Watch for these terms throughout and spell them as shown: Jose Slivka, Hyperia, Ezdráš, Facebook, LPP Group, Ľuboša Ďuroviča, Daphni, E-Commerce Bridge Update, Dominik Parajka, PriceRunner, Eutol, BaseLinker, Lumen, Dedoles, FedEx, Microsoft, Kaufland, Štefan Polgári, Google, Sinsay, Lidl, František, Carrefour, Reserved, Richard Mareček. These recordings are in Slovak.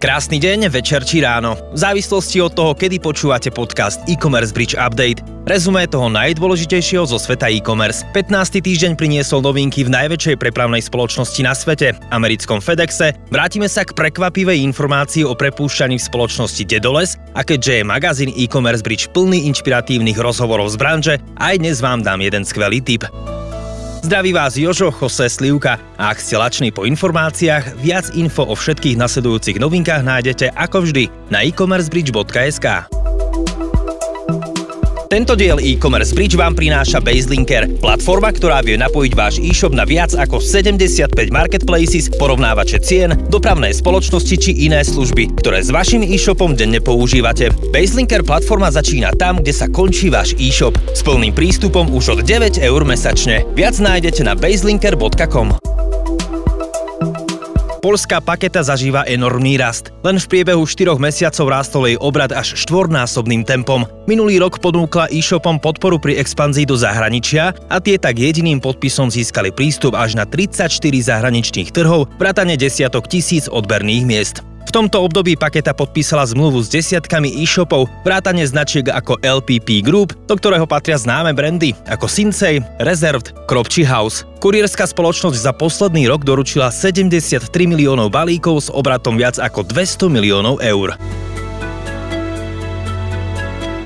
Krásny deň, večer či ráno. V závislosti od toho, kedy počúvate podcast E-Commerce Bridge Update, rezumé toho najdôležitejšieho zo sveta e-commerce. 15. týždeň priniesol novinky v najväčšej prepravnej spoločnosti na svete, americkom FedExe. Vrátime sa k prekvapivej informácii o prepúšťaní v spoločnosti Dedoles a keďže je magazín E-Commerce Bridge plný inšpiratívnych rozhovorov z branže, aj dnes vám dám jeden skvelý tip. Zdraví vás Jožo, Jose Slivka a ak ste lační po informáciách, viac info o všetkých nasledujúcich novinkách nájdete ako vždy na e-commercebridge.sk. Tento diel E-Commerce Bridge vám prináša BaseLinker, platforma, ktorá vie napojiť váš e-shop na viac ako 75 marketplaces, porovnávače cien, dopravné spoločnosti či iné služby, ktoré s vašim e-shopom denne používate. BaseLinker platforma začína tam, kde sa končí váš e-shop, s plným prístupom už od 9 eur mesačne. Viac nájdete na baselinker.com. Poľská paketa zažíva enormný rast. Len v priebehu 4 mesiacov rástol jej obrad až 4-násobným tempom. Minulý rok ponúkla e-shopom podporu pri expanzii do zahraničia a tie tak jediným podpisom získali prístup až na 34 zahraničných trhov, vrátane desiatok tisíc odberných miest. V tomto období paketa podpísala zmluvu s desiatkami e-shopov, vrátane značiek ako LPP Group, do ktorého patria známe brandy ako Sinsay, Reserved, Cropp House. Kurierská spoločnosť za posledný rok doručila 73 miliónov balíkov s obratom viac ako 200 miliónov eur.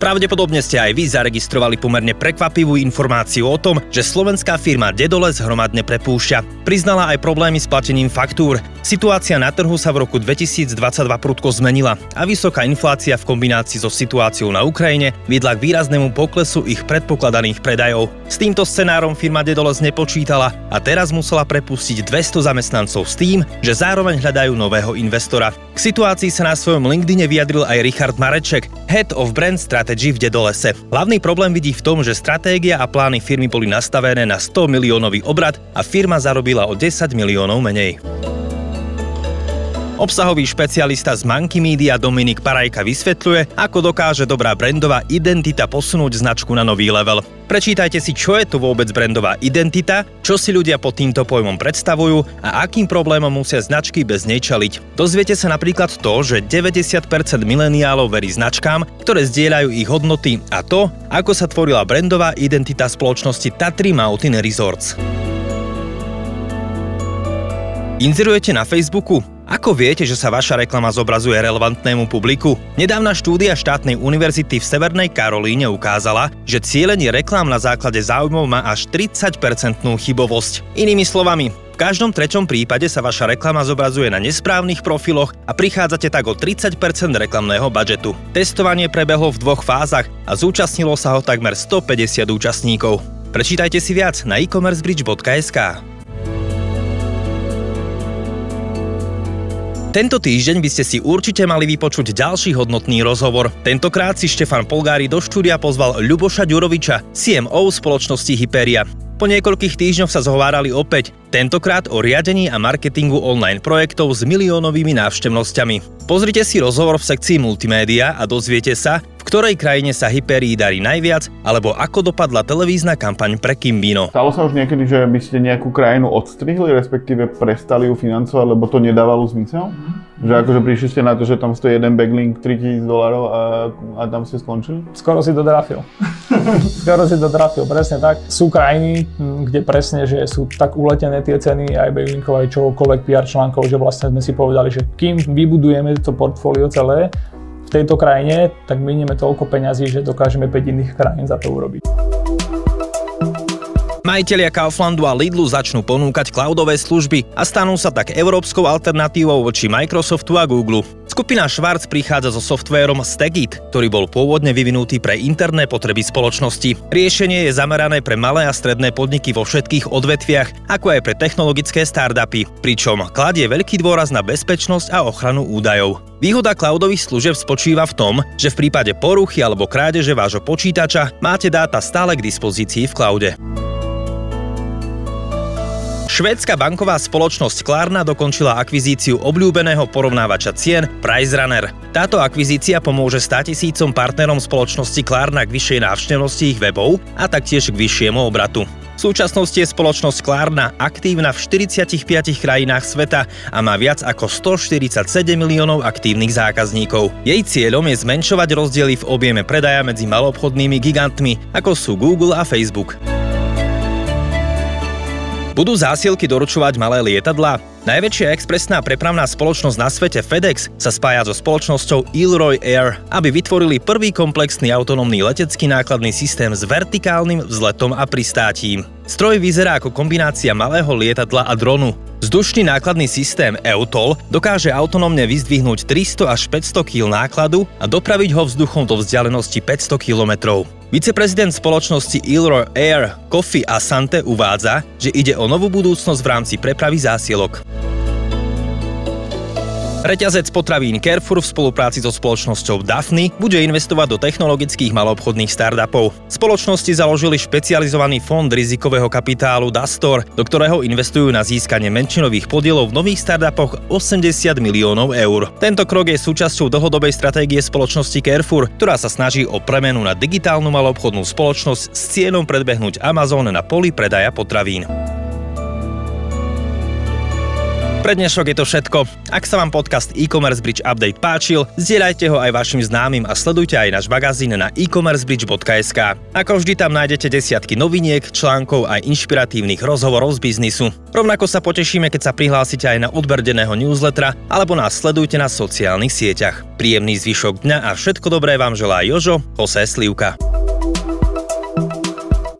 Pravdepodobne ste aj vy zaregistrovali pomerne prekvapivú informáciu o tom, že slovenská firma Dedoles hromadne prepúšťa. Priznala aj problémy s platením faktúr. Situácia na trhu sa v roku 2022 prudko zmenila a vysoká inflácia v kombinácii so situáciou na Ukrajine viedla k výraznému poklesu ich predpokladaných predajov. S týmto scenárom firma Dedoles nepočítala a teraz musela prepustiť 200 zamestnancov s tým, že zároveň hľadajú nového investora. K situácii sa na svojom LinkedIne vyjadril aj Richard Mareček, Head of Brand Strategy v Dedolese. Hlavný problém vidí v tom, že stratégia a plány firmy boli nastavené na 100 miliónový obrat a firma zarobila o 10 miliónov menej. Obsahový špecialista z Manky Media Dominik Parajka vysvetľuje, ako dokáže dobrá brandová identita posunúť značku na nový level. Prečítajte si, čo je to vôbec brandová identita, čo si ľudia pod týmto pojmom predstavujú a akým problémom musia značky bez nej čeliť. Dozviete sa napríklad to, že 90% mileniálov verí značkám, ktoré zdieľajú ich hodnoty a to, ako sa tvorila brandová identita spoločnosti Tatry Mountain Resorts. Inzerujete na Facebooku? Ako viete, že sa vaša reklama zobrazuje relevantnému publiku? Nedávna štúdia štátnej univerzity v Severnej Karolíne ukázala, že cielenie reklám na základe záujmov má až 30% chybovosť. Inými slovami, v každom 3. prípade sa vaša reklama zobrazuje na nesprávnych profiloch a prichádzate tak o 30% reklamného budžetu. Testovanie prebehlo v 2 fázach a zúčastnilo sa ho takmer 150 účastníkov. Prečítajte si viac na e-commercebridge.sk. Tento týždeň by ste si určite mali vypočuť ďalší hodnotný rozhovor. Tentokrát si Štefan Polgári do štúdia pozval Ľuboša Ďuroviča, CMO spoločnosti Hyperia. Po niekoľkých týždňoch sa zhovárali opäť, tentokrát o riadení a marketingu online projektov s miliónovými návštevnosťami. Pozrite si rozhovor v sekcii Multimédia a dozviete sa, v ktorej krajine sa Hyperii darí najviac, alebo ako dopadla televízna kampaň pre Kimbino. Stalo sa už niekedy, že by ste nejakú krajinu odstrihli, respektíve prestali ju financovať, lebo to nedávalo zmysel? Že akože prišli ste na to, že tam stojí jeden backlink $3000 a tam ste skončili? Skoro si to trafil. Presne tak. Sú krajiny, kde presne, že sú tak uletené tie ceny aj backlinkov, aj čohokoľvek PR článkov, že vlastne sme si povedali, že kým vybudujeme to portfólio celé v tejto krajine, tak minieme toľko peňazí, že dokážeme 5 iných krajín za to urobiť. Majitelia Kauflandu a Lidlu začnú ponúkať cloudové služby a stanú sa tak európskou alternatívou voči Microsoftu a Google. Skupina Schwarz prichádza so softvérom Stegit, ktorý bol pôvodne vyvinutý pre interné potreby spoločnosti. Riešenie je zamerané pre malé a stredné podniky vo všetkých odvetviach, ako aj pre technologické startupy, pričom kladie veľký dôraz na bezpečnosť a ochranu údajov. Výhoda cloudových služieb spočíva v tom, že v prípade poruchy alebo krádeže vášho počítača máte dáta stále k dispozícii v cloude. Švédska banková spoločnosť Klárna dokončila akvizíciu obľúbeného porovnávača cien PriceRunner. Táto akvizícia pomôže 100 000 partnerom spoločnosti Klárna k vyššej návštevnosti ich webov a taktiež k vyššiemu obratu. V súčasnosti je spoločnosť Klárna aktívna v 45 krajinách sveta a má viac ako 147 miliónov aktívnych zákazníkov. Jej cieľom je zmenšovať rozdiely v objeme predaja medzi maloobchodnými gigantmi, ako sú Google a Facebook. Budú zásielky doručovať malé lietadlá? Najväčšia expresná prepravná spoločnosť na svete FedEx sa spája so spoločnosťou Elroy Air, aby vytvorili prvý komplexný autonómny letecký nákladný systém s vertikálnym vzletom a pristátím. Stroj vyzerá ako kombinácia malého lietadla a dronu. Vzdušný nákladný systém Eutol dokáže autonómne vyzdvihnúť 300 až 500 kg nákladu a dopraviť ho vzduchom do vzdialenosti 500 km. Viceprezident spoločnosti Elroy Air Kofi Asante uvádza, že ide o novú budúcnosť v rámci prepravy zásielok. Reťazec potravín Carrefour v spolupráci so spoločnosťou Daphni bude investovať do technologických maloobchodných startupov. Spoločnosti založili špecializovaný fond rizikového kapitálu Dastor, do ktorého investujú na získanie menšinových podielov v nových startupoch 80 miliónov eur. Tento krok je súčasťou dlhodobej stratégie spoločnosti Carrefour, ktorá sa snaží o premenu na digitálnu maloobchodnú spoločnosť s cieľom predbehnúť Amazon na poli predaja potravín. Pre dnešok je to všetko. Ak sa vám podcast E-Commerce Bridge Update páčil, zdieľajte ho aj vašim známym a sledujte aj náš magazín na e-commercebridge.sk. Ako vždy tam nájdete desiatky noviniek, článkov aj inšpiratívnych rozhovorov z biznisu. Rovnako sa potešíme, keď sa prihlásite aj na odber denného newslettera alebo nás sledujte na sociálnych sieťach. Príjemný zvyšok dňa a všetko dobré vám želá Jožo, Jose Slivka.